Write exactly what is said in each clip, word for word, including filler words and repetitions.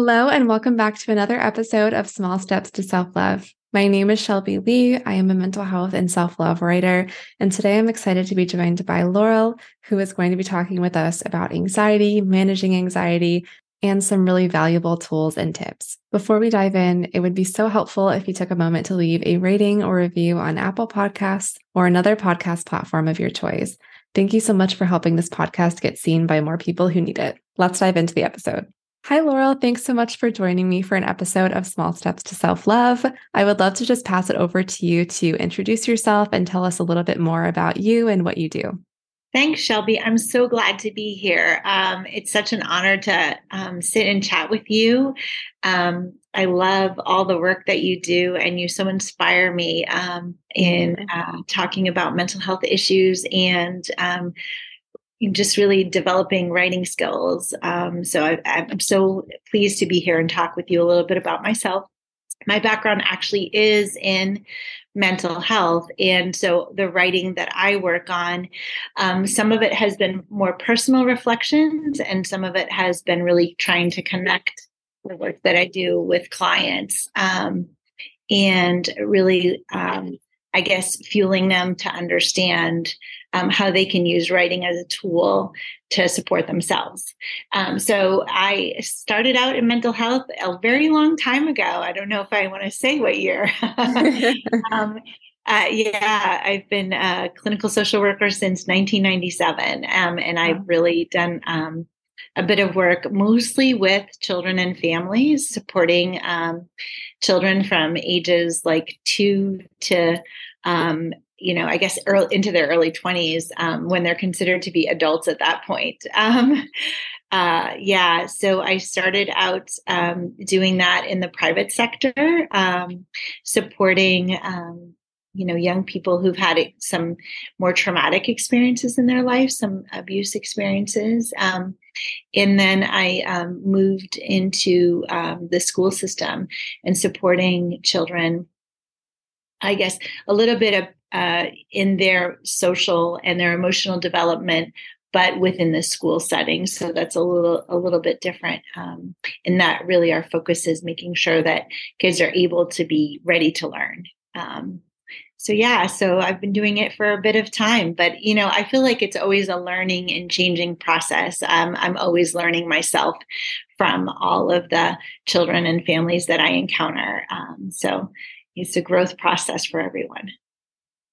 Hello, and welcome back to another episode of Small Steps to Self-Love. My name is Shelby Lee. I am a mental health and self-love writer, and today I'm excited to be joined by Laurel, who is going to be talking with us about anxiety, managing anxiety, and some really valuable tools and tips. Before we dive in, it would be so helpful if you took a moment to leave a rating or review on Apple Podcasts or another podcast platform of your choice. Thank you so much for helping this podcast get seen by more people who need it. Let's dive into the episode. Hi, Laurel. Thanks so much for joining me for an episode of Small Steps to Self-Love. I would love to just pass it over to you to introduce yourself and tell us a little bit more about you and what you do. Thanks, Shelby. I'm so glad to be here. Um, it's such an honor to um, sit and chat with you. Um, I love all the work that you do, and you so inspire me um, in uh, talking about mental health issues and um just really developing writing skills. Um, so I, I'm so pleased to be here and talk with you a little bit about myself. My background actually is in mental health. And so the writing that I work on, um, some of it has been more personal reflections, and some of it has been really trying to connect the work that I do with clients um, and really um I guess, fueling them to understand um, how they can use writing as a tool to support themselves. Um, so I started out in mental health a very long time ago. I don't know if I want to say what year. um, uh, yeah, I've been a clinical social worker since nineteen ninety-seven, um, and I've really done um, a bit of work mostly with children and families, supporting um, children from ages like two to, um, you know, I guess early, into their early twenties um, when they're considered to be adults at that point. Um, uh, yeah, so I started out um, doing that in the private sector, um, supporting um you know, young people who've had some more traumatic experiences in their life, some abuse experiences. Um, and then I um, moved into um, the school system and supporting children, I guess, a little bit of uh, in their social and their emotional development, but within the school setting. So that's a little a little bit different. Um, and that really our focus is making sure that kids are able to be ready to learn. Um, So yeah, so I've been doing it for a bit of time, but you know, I feel like it's always a learning and changing process. Um, I'm always learning myself from all of the children and families that I encounter. Um, so it's a growth process for everyone.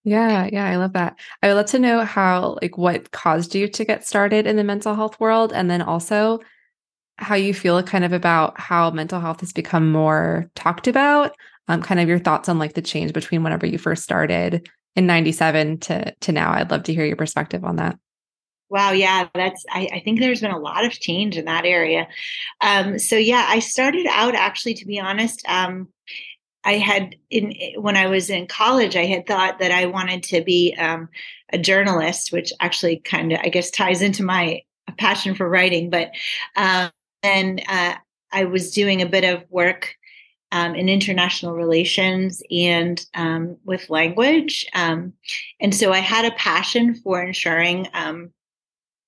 Yeah. Yeah. I love that. I would love to know how, like what caused you to get started in the mental health world. And then also how you feel kind of about how mental health has become more talked about. Um, kind of your thoughts on like the change between whenever you first started in ninety-seven to, to now. I'd love to hear your perspective on that. Wow. Yeah, that's, I, I think there's been a lot of change in that area. Um, so yeah, I started out actually, to be honest, um, I had in, when I was in college, I had thought that I wanted to be um, a journalist, which actually kind of, I guess, ties into my passion for writing, but um, then uh, I was doing a bit of work Um, in international relations and um, with language. Um, and so I had a passion for ensuring um,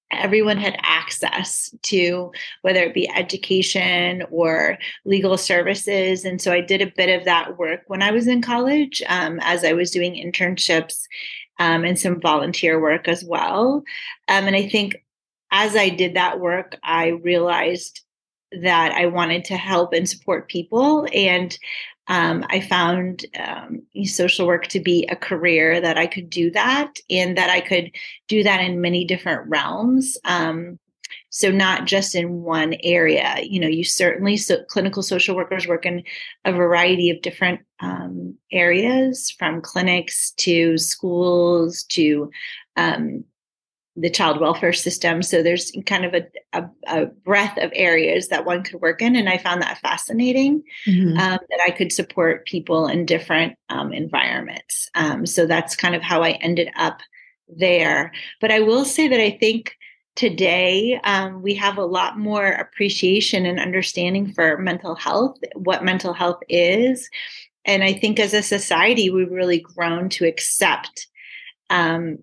everyone had access to, whether it be education or legal services. And so I did a bit of that work when I was in college um, as I was doing internships um, and some volunteer work as well. Um, and I think as I did that work, I realized that I wanted to help and support people. And um, I found um, social work to be a career that I could do that, and that I could do that in many different realms. Um, so not just in one area. You know, you certainly, so clinical social workers work in a variety of different um, areas, from clinics to schools to um the child welfare system. So there's kind of a, a, a breadth of areas that one could work in. And I found that fascinating, mm-hmm. um, that I could support people in different um, environments. Um, so that's kind of how I ended up there. But I will say that I think today um, we have a lot more appreciation and understanding for mental health, what mental health is. And I think as a society, we've really grown to accept um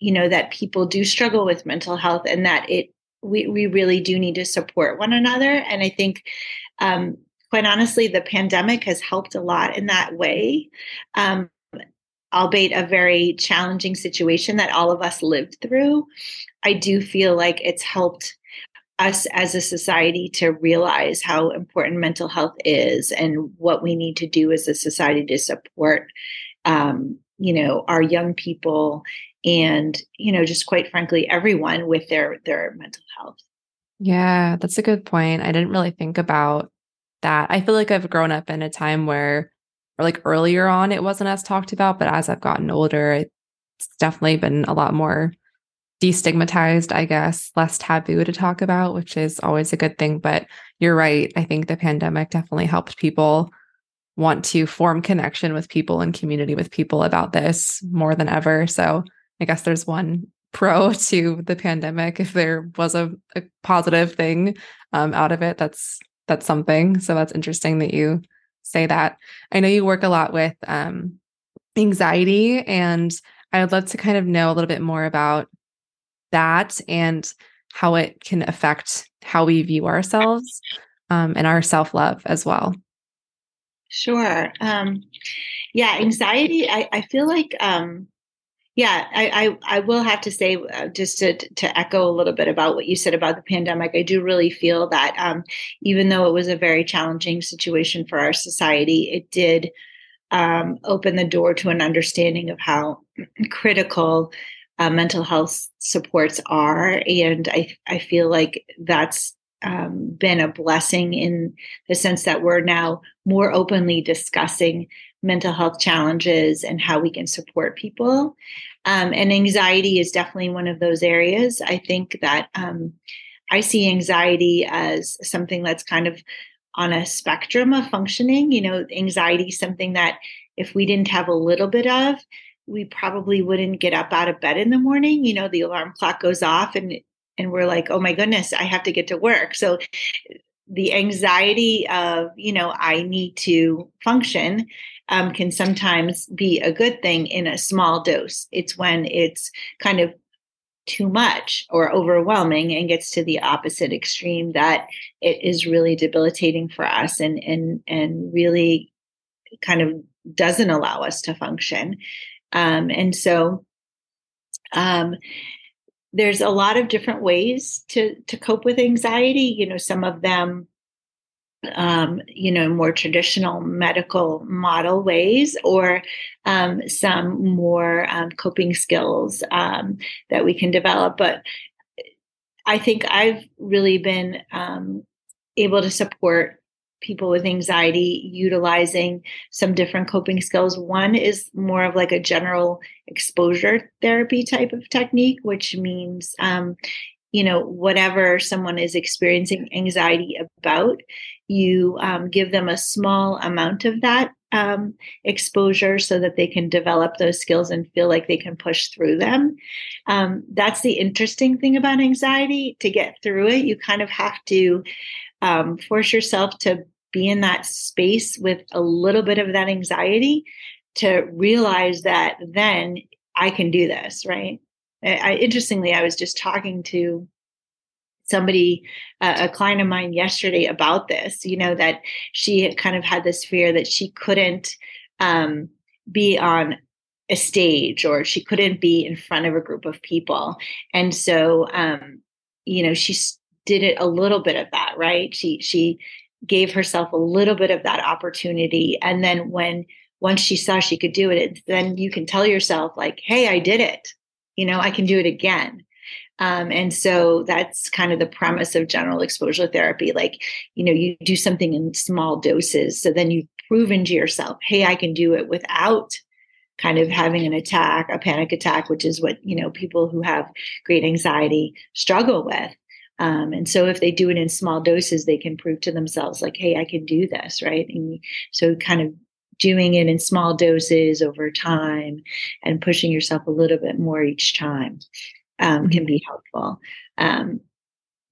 you know, that people do struggle with mental health, and that it, we, we really do need to support one another. And I think Um, quite honestly, the pandemic has helped a lot in that way, um, albeit a very challenging situation that all of us lived through. I do feel like it's helped us as a society to realize how important mental health is and what we need to do as a society to support, um, you know, our young people and, you know, just quite frankly, everyone with their, their mental health. Yeah, that's a good point. I didn't really think about that. I feel like I've grown up in a time where, or like earlier on, it wasn't as talked about, but as I've gotten older, it's definitely been a lot more destigmatized, I guess, less taboo to talk about, which is always a good thing. But you're right. I think the pandemic definitely helped people want to form connection with people and community with people about this more than ever. So I guess there's one pro to the pandemic. If there was a, a positive thing um, out of it, that's that's something. So that's interesting that you say that. I know you work a lot with um, anxiety, and I would love to kind of know a little bit more about that and how it can affect how we view ourselves um, and our self-love as well. Sure. Um, yeah. Anxiety. I, I feel like, um, yeah, I, I, I will have to say uh, just to, to echo a little bit about what you said about the pandemic. I do really feel that um, even though it was a very challenging situation for our society, it did um, open the door to an understanding of how critical Uh, mental health supports are. And I, I feel like that's um, been a blessing in the sense that we're now more openly discussing mental health challenges and how we can support people. Um, and anxiety is definitely one of those areas. I think that um, I see anxiety as something that's kind of on a spectrum of functioning. You know, anxiety is something that if we didn't have a little bit of, we probably wouldn't get up out of bed in the morning. You know, the alarm clock goes off and, and we're like, oh my goodness, I have to get to work. So the anxiety of, you know, I need to function um, can sometimes be a good thing in a small dose. It's when it's kind of too much or overwhelming and gets to the opposite extreme that it is really debilitating for us and, and, and really kind of doesn't allow us to function. Um, and so um, there's a lot of different ways to, to cope with anxiety. You know, some of them, um, you know, more traditional medical model ways, or um, some more um, coping skills um, that we can develop. But I think I've really been um, able to support people with anxiety utilizing some different coping skills. One is more of like a general exposure therapy type of technique, which means, um, you know, whatever someone is experiencing anxiety about, you um, give them a small amount of that um, exposure so that they can develop those skills and feel like they can push through them. Um, that's the interesting thing about anxiety. To get through it, you kind of have to um, force yourself to be in that space with a little bit of that anxiety to realize that then I can do this, right? I, I, interestingly, I was just talking to somebody, uh, a client of mine yesterday about this, you know, that she had kind of had this fear that she couldn't um, be on a stage or she couldn't be in front of a group of people. And so, um, you know, she did it a little bit of that, right? She, she, gave herself a little bit of that opportunity. And then when, once she saw she could do it, then you can tell yourself like, hey, I did it, you know, I can do it again. Um, and so that's kind of the premise of general exposure therapy. Like, you know, you do something in small doses. So then you've proven to yourself, hey, I can do it without kind of having an attack, a panic attack, which is what, you know, people who have great anxiety struggle with. Um, and so if they do it in small doses, they can prove to themselves like, hey, I can do this, right? And so kind of doing it in small doses over time and pushing yourself a little bit more each time um, can be helpful. Um,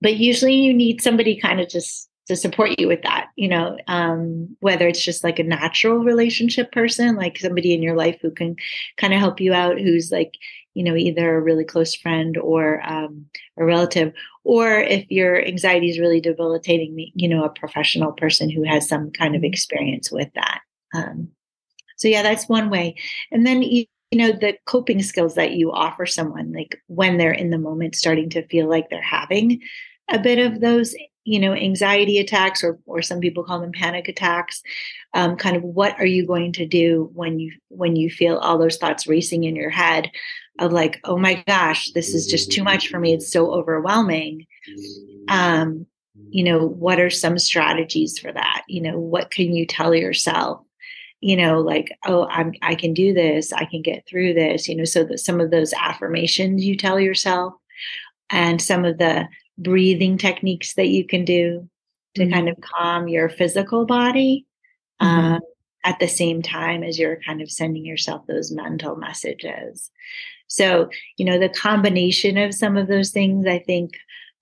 but usually you need somebody kind of just to support you with that, you know, um, whether it's just like a natural relationship person, like somebody in your life who can kind of help you out, who's like, you know, either a really close friend or um, a relative, or if your anxiety is really debilitating, you know, a professional person who has some kind of experience with that. Um, so yeah, that's one way. And then, you know, the coping skills that you offer someone, like when they're in the moment starting to feel like they're having a bit of those, you know, anxiety attacks, or or some people call them panic attacks. Um, kind of, what are you going to do when you when you feel all those thoughts racing in your head of like, oh my gosh, this is just too much for me. It's so overwhelming. Um, you know, what are some strategies for that? You know, what can you tell yourself? You know, like, oh, I'm I can do this. I can get through this. You know, so that some of those affirmations you tell yourself, and some of the breathing techniques that you can do to mm-hmm. kind of calm your physical body um, mm-hmm. at the same time as you're kind of sending yourself those mental messages. So, you know, the combination of some of those things, I think,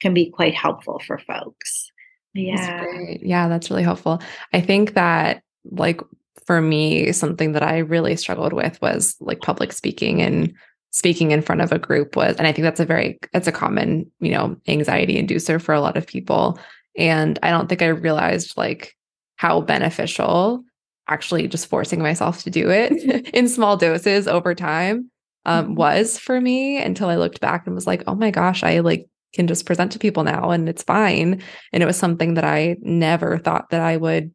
can be quite helpful for folks. Yeah. That's great. Yeah, that's really helpful. I think that, like, for me, something that I really struggled with was like public speaking and speaking in front of a group was, and I think that's a very, that's a common, you know, anxiety inducer for a lot of people. And I don't think I realized like how beneficial actually just forcing myself to do it in small doses over time um, mm-hmm. was for me, until I looked back and was like, oh my gosh, I like can just present to people now and it's fine. And it was something that I never thought that I would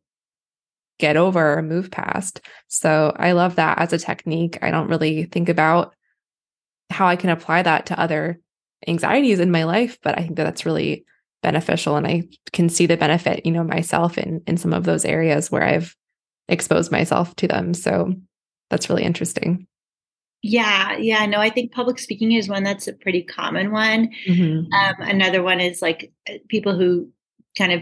get over or move past. So I love that as a technique. I don't really think about how I can apply that to other anxieties in my life, but I think that that's really beneficial. And I can see the benefit, you know, myself in, in some of those areas where I've exposed myself to them. So that's really interesting. Yeah. Yeah. No, I think public speaking is one that's a pretty common one. Mm-hmm. Um, another one is like people who kind of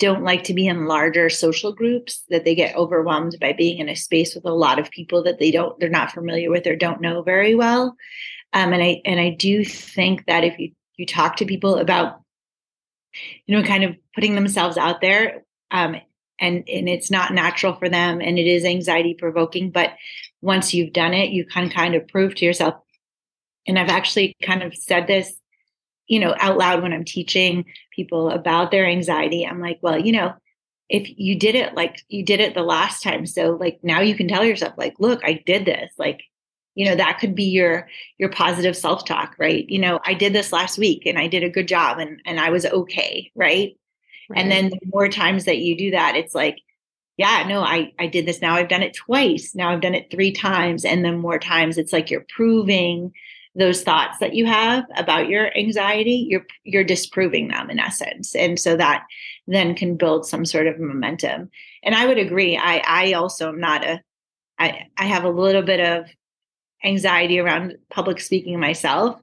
don't like to be in larger social groups, that they get overwhelmed by being in a space with a lot of people that they don't, they're not familiar with or don't know very well. Um, and I, and I do think that if you, you talk to people about, you know, kind of putting themselves out there, um, and, and it's not natural for them and it is anxiety provoking, but once you've done it, you can kind of prove to yourself. And I've actually kind of said this, you know, out loud when I'm teaching people about their anxiety. I'm like, well, you know, if you did it, like you did it the last time. So like now you can tell yourself like, look, I did this. Like, you know, that could be your, your positive self-talk, right? You know, I did this last week and I did a good job and, and I was okay. Right? Right. And then the more times that you do that, it's like, yeah, no, I, I did this. Now I've done it twice. Now I've done it three times. And then more times it's like, you're proving those thoughts that you have about your anxiety, you're, you're disproving them in essence. And so that then can build some sort of momentum. And I would agree. I, I also am not a, I, I have a little bit of anxiety around public speaking myself.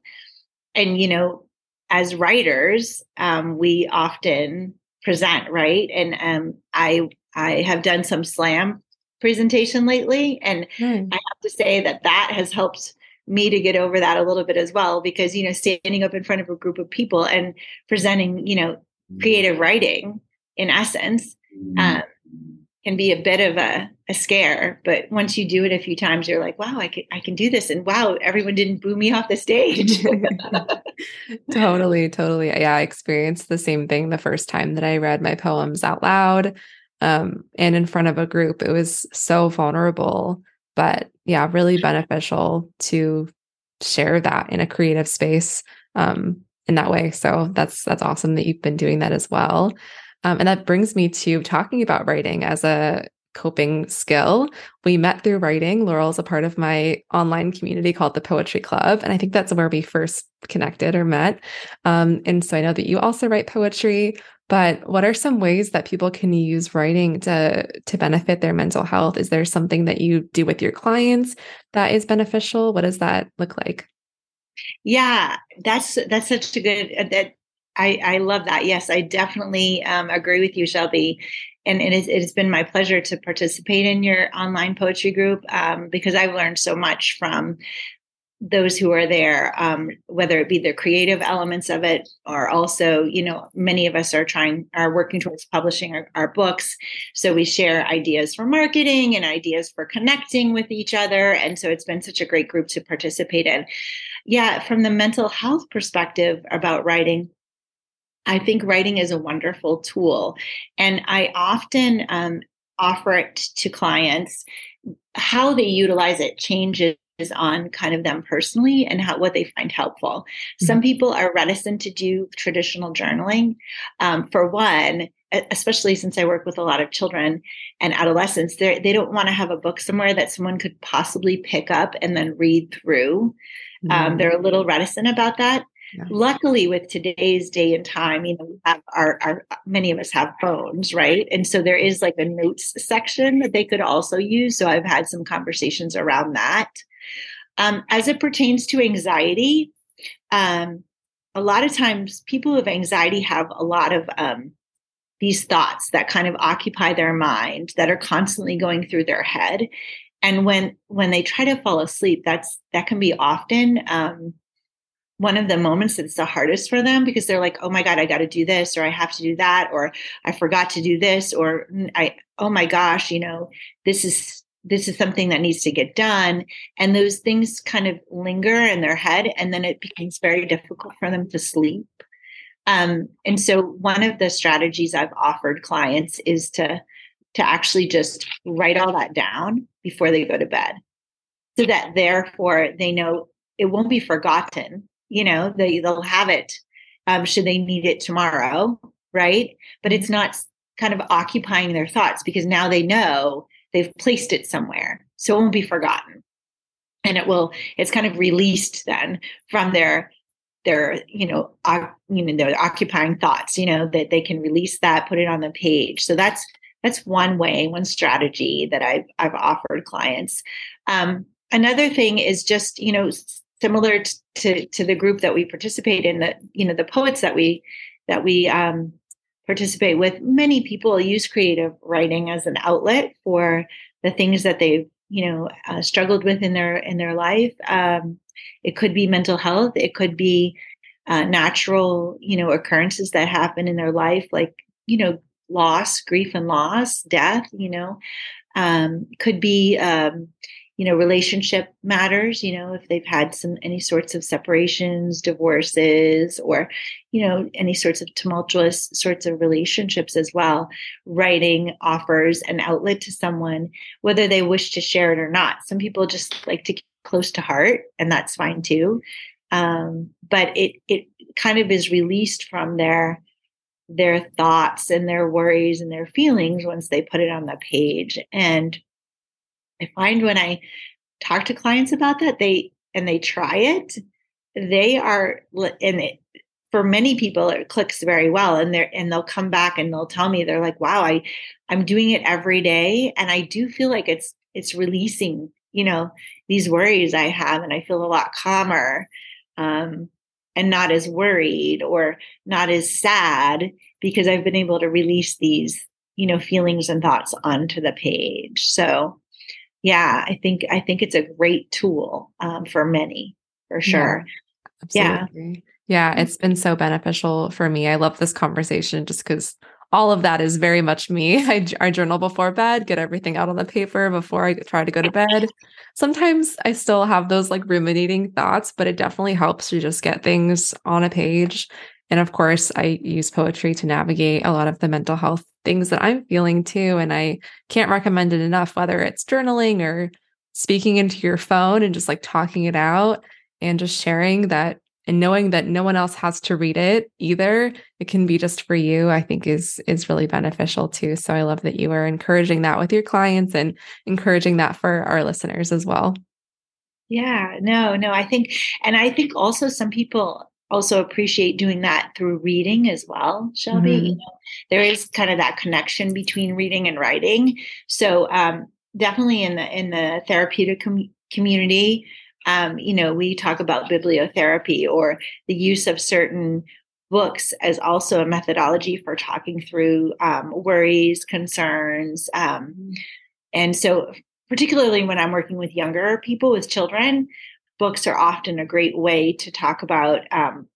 And, you know, as writers, um, we often present, right. And, um, I, I have done some slam presentation lately. And mm. I have to say that that has helped me to get over that a little bit as well, because, you know, standing up in front of a group of people and presenting, you know, creative writing in essence um, can be a bit of a, a scare. But once you do it a few times, you're like, wow, I can, I can do this. And wow, everyone didn't boo me off the stage. Totally, totally. Yeah. I experienced the same thing the first time that I read my poems out loud um, and in front of a group. It was so vulnerable. But yeah, really beneficial to share that in a creative space um, in that way. So that's that's awesome that you've been doing that as well. Um, and that brings me to talking about writing as a coping skill. We met through writing. Laurel's a part of my online community called the Poetry Club. And I think that's where we first connected or met. Um, and so I know that you also write poetry, but what are some ways that people can use writing to, to benefit their mental health? Is there something that you do with your clients that is beneficial? What does that look like? Yeah, that's, that's such a good, uh, that I, I love that. Yes, I definitely um, agree with you, Shelby. And it is, it's been my pleasure to participate in your online poetry group um, because I've learned so much from those who are there, um, whether it be the creative elements of it, or also, you know, many of us are trying, are working towards publishing our, our books. So we share ideas for marketing and ideas for connecting with each other. And so it's been such a great group to participate in. Yeah, from the mental health perspective about writing, I think writing is a wonderful tool. And I often um, offer it to clients. How they utilize it changes on kind of them personally and how, what they find helpful. Mm-hmm. Some people are reticent to do traditional journaling. Um, for one, especially since I work with a lot of children and adolescents, they don't want to have a book somewhere that someone could possibly pick up and then read through. Mm-hmm. Um, they're a little reticent about that. Yeah. Luckily, with today's day and time, you know, we have our, our, many of us have phones, right? And so there is like a notes section that they could also use. So I've had some conversations around that. Um, as it pertains to anxiety, um, a lot of times people with anxiety have a lot of um, these thoughts that kind of occupy their mind that are constantly going through their head. And when, when they try to fall asleep, that's, that can be often, um, one of the moments that's the hardest for them, because they're like, oh my God, I got to do this, or I have to do that, or I forgot to do this, or I, oh my gosh, you know, this is, this is something that needs to get done. And those things kind of linger in their head, and then it becomes very difficult for them to sleep. Um, and so one of the strategies I've offered clients is to, to actually just write all that down before they go to bed, so that therefore they know it won't be forgotten. You know, they, they'll have it um, should they need it tomorrow, right? But it's not kind of occupying their thoughts, because now they know they've placed it somewhere. So it won't be forgotten. And it will, it's kind of released then from their, their you know, uh, you know, their occupying thoughts, you know, that they can release that, put it on the page. So that's, that's one way, one strategy that I've, I've offered clients. Um, another thing is just, you know, similar to, to, to the group that we participate in, that, you know, the poets that we, that we um, participate with, many people use creative writing as an outlet for the things that they've, you know, uh, struggled with in their, in their life. Um, it could be mental health. It could be uh, natural, you know, occurrences that happen in their life, like, you know, loss, grief and loss, death, you know, um, could be, um, you know, relationship matters, you know, if they've had some, any sorts of separations, divorces, or, you know, any sorts of tumultuous sorts of relationships as well. Writing offers an outlet to someone, whether they wish to share it or not. Some people just like to keep close to heart, and that's fine too. Um, but it, it kind of is released from their, their thoughts and their worries and their feelings once they put it on the page. And I find when I talk to clients about that, they, and they try it, they are, and it, for many people, it clicks very well. And they're, and they'll come back and they'll tell me, they're like, wow, I, I'm doing it every day. And I do feel like it's, it's releasing, you know, these worries I have, and I feel a lot calmer, um, and not as worried or not as sad, because I've been able to release these, you know, feelings and thoughts onto the page. So yeah, I think I think it's a great tool um, for many, for sure. Yeah, absolutely. Yeah, yeah, it's been so beneficial for me. I love this conversation just because all of that is very much me. I, I journal before bed, get everything out on the paper before I try to go to bed. Sometimes I still have those like ruminating thoughts, but it definitely helps to just get things on a page. And of course, I use poetry to navigate a lot of the mental health things that I'm feeling too. And I can't recommend it enough, whether it's journaling or speaking into your phone and just like talking it out and just sharing that, and knowing that no one else has to read it either. It can be just for you, I think is, is really beneficial too. So I love that you are encouraging that with your clients and encouraging that for our listeners as well. Yeah, no, no, I think, and I think also some people also appreciate doing that through reading as well, Shelby. Mm-hmm. You know, there is kind of that connection between reading and writing. So um, definitely in the in the therapeutic com- community, um, you know, we talk about bibliotherapy, or the use of certain books as also a methodology for talking through um, worries, concerns, um, and so particularly when I'm working with younger people, with children. books are often a great way to talk about um,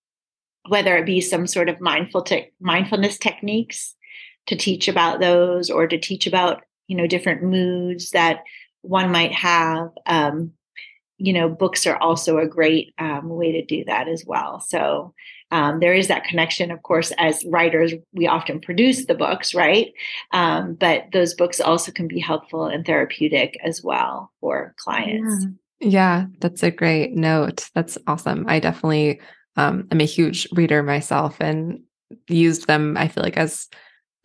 whether it be some sort of mindful te- mindfulness techniques to teach about those, or to teach about, you know, different moods that one might have. Um, you know, books are also a great um, way to do that as well. So um, there is that connection, of course, as writers, we often produce the books, right? Um, but those books also can be helpful and therapeutic as well for clients. Yeah, yeah, that's a great note. That's awesome. I definitely um, am a huge reader myself and used them, I feel like, as,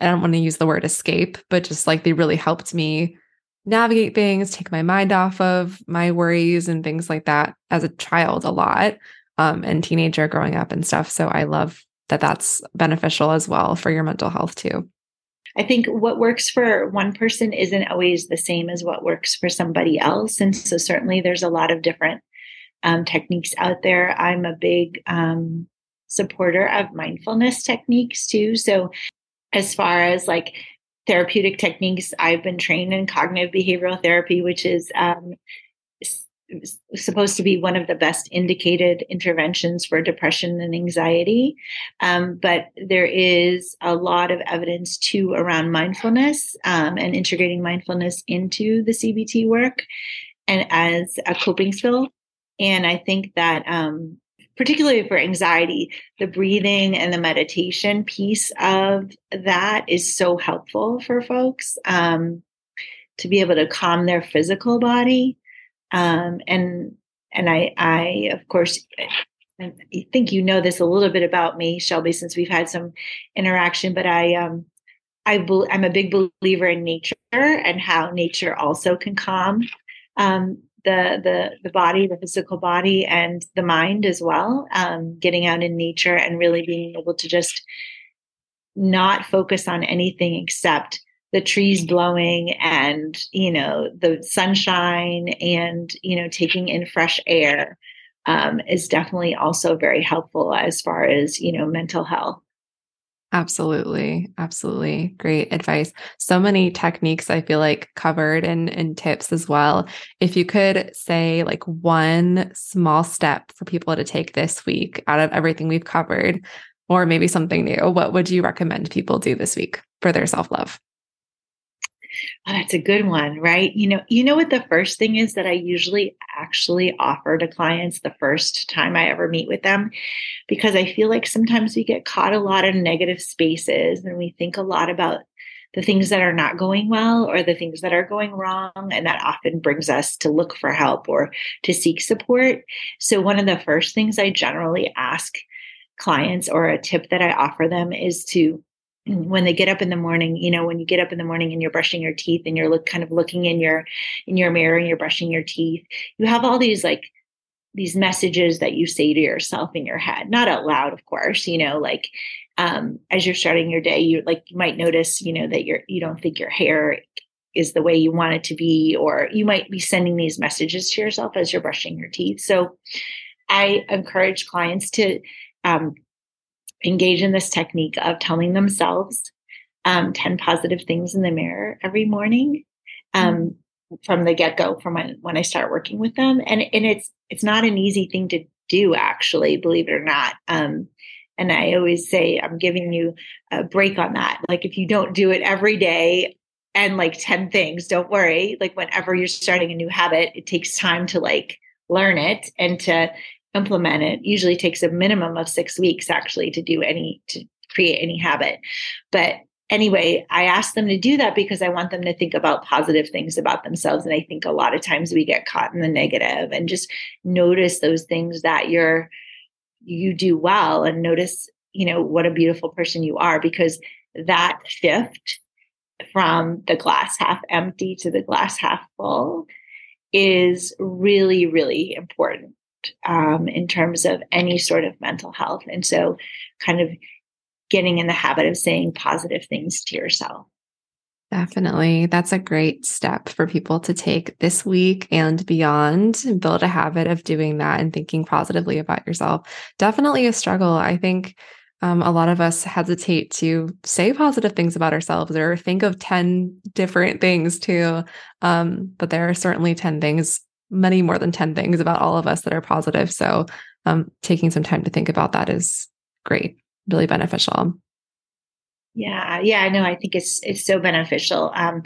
I don't want to use the word escape, but just like they really helped me navigate things, take my mind off of my worries and things like that as a child a lot, um, and teenager growing up and stuff. So I love that that's beneficial as well for your mental health too. I think what works for one person isn't always the same as what works for somebody else. And so certainly there's a lot of different um, techniques out there. I'm a big um, supporter of mindfulness techniques too. So as far as like therapeutic techniques, I've been trained in cognitive behavioral therapy, which is um, s- supposed to be one of the best indicated interventions for depression and anxiety. Um, but there is a lot of evidence too around mindfulness um, and integrating mindfulness into the C B T work and as a coping skill. And I think that um, particularly for anxiety, the breathing and the meditation piece of that is so helpful for folks um, to be able to calm their physical body. Um, and and I, I, of course, I think you know this a little bit about me, Shelby, since we've had some interaction, but I, um, I be- I'm a big believer in nature and how nature also can calm um The, the the body, the physical body, and the mind as well, um, getting out in nature and really being able to just not focus on anything except the trees blowing and, you know, the sunshine and, you know, taking in fresh air um, is definitely also very helpful as far as, you know, mental health. Absolutely. Absolutely. Great advice. So many techniques I feel like covered and, and tips as well. If you could say like one small step for people to take this week out of everything we've covered, or maybe something new, what would you recommend people do this week for their self-love? Oh, that's a good one, right? You know, you know what the first thing is that I usually actually offer to clients the first time I ever meet with them, because I feel like sometimes we get caught a lot in negative spaces and we think a lot about the things that are not going well or the things that are going wrong. And that often brings us to look for help or to seek support. So one of the first things I generally ask clients, or a tip that I offer them, is to, when they get up in the morning, you know, when you get up in the morning and you're brushing your teeth and you're look, kind of looking in your in your mirror and you're brushing your teeth, you have all these like these messages that you say to yourself in your head, not out loud, of course, you know, like um, as you're starting your day, you like you might notice, you know, that you're you don't think your hair is the way you want it to be, or you might be sending these messages to yourself as you're brushing your teeth. So I encourage clients to um, engage in this technique of telling themselves um, ten positive things in the mirror every morning um, from the get-go, from when, when I start working with them. And, and it's it's not an easy thing to do, actually, believe it or not. Um, and I always say, I'm giving you a break on that. Like, if you don't do it every day and like ten things, don't worry. Like, whenever you're starting a new habit, it takes time to like learn it and to implement it. Usually takes a minimum of six weeks actually to do any, to create any habit. But anyway, I ask them to do that because I want them to think about positive things about themselves. And I think a lot of times we get caught in the negative, and just notice those things that you're, you do well, and notice, you know, what a beautiful person you are, because that shift from the glass half empty to the glass half full is really, really important. Um, in terms of any sort of mental health. And so kind of getting in the habit of saying positive things to yourself. Definitely. That's a great step for people to take this week and beyond, and build a habit of doing that and thinking positively about yourself. Definitely a struggle. I think um, a lot of us hesitate to say positive things about ourselves, or think of ten different things too. Um, but there are certainly ten things many more than ten things about all of us that are positive. So um, taking some time to think about that is great, really beneficial. Yeah. Yeah. No, I think it's, it's so beneficial um,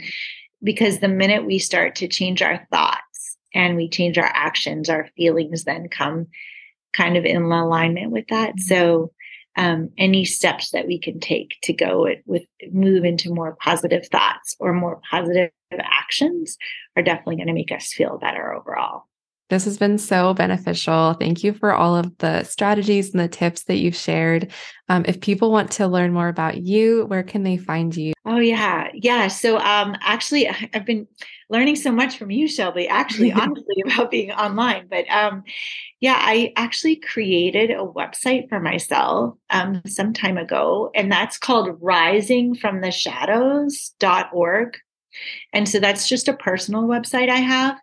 because the minute we start to change our thoughts and we change our actions, our feelings then come kind of in alignment with that. So um, any steps that we can take to go with move into more positive thoughts or more positive actions are definitely going to make us feel better overall. This has been so beneficial. Thank you for all of the strategies and the tips that you've shared. Um, if people want to learn more about you, where can they find you? Oh, yeah. Yeah. So um, actually, I've been learning so much from you, Shelby, actually, honestly, about being online. But um, yeah, I actually created a website for myself um, some time ago, and that's called rising from the shadows dot org. And so that's just a personal website I have.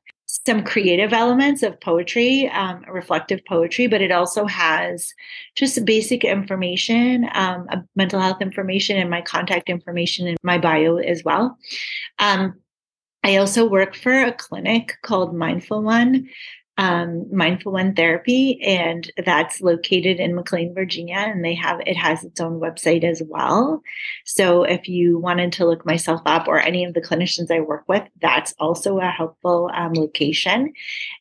Some creative elements of poetry, um, reflective poetry, but it also has just basic information, um, mental health information, and my contact information in my bio as well. Um, I also work for a clinic called Mindful One, um, Mindful One Therapy, and that's located in McLean, Virginia, and they have it has its own website as well. So if you wanted to look myself up or any of the clinicians I work with, that's also a helpful um, location.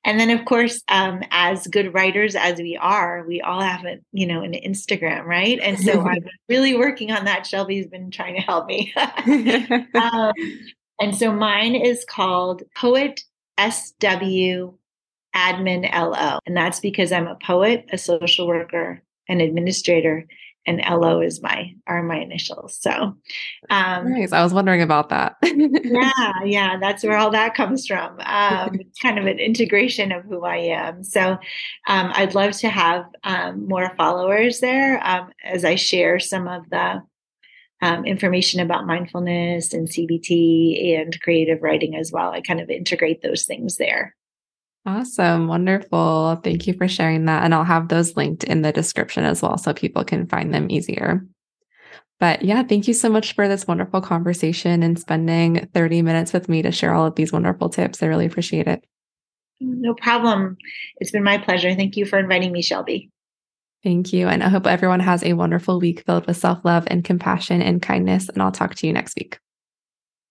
And then, of course, um, as good writers as we are, we all have a, you know an Instagram, right? And so I'm really working on that. Shelby's been trying to help me. um, and so mine is called Poet S W Admin L O. And that's because I'm a poet, a social worker, an administrator, and L O is my, are my initials. So, um, nice. I was wondering about that. yeah. Yeah. That's where all that comes from. Um, it's kind of an integration of who I am. So, um, I'd love to have, um, more followers there, um, as I share some of the, Um, information about mindfulness and C B T and creative writing as well. I kind of integrate those things there. Awesome. Wonderful. Thank you for sharing that. And I'll have those linked in the description as well, so people can find them easier. But yeah, thank you so much for this wonderful conversation and spending thirty minutes with me to share all of these wonderful tips. I really appreciate it. No problem. It's been my pleasure. Thank you for inviting me, Shelby. Thank you. And I hope everyone has a wonderful week filled with self-love and compassion and kindness. And I'll talk to you next week.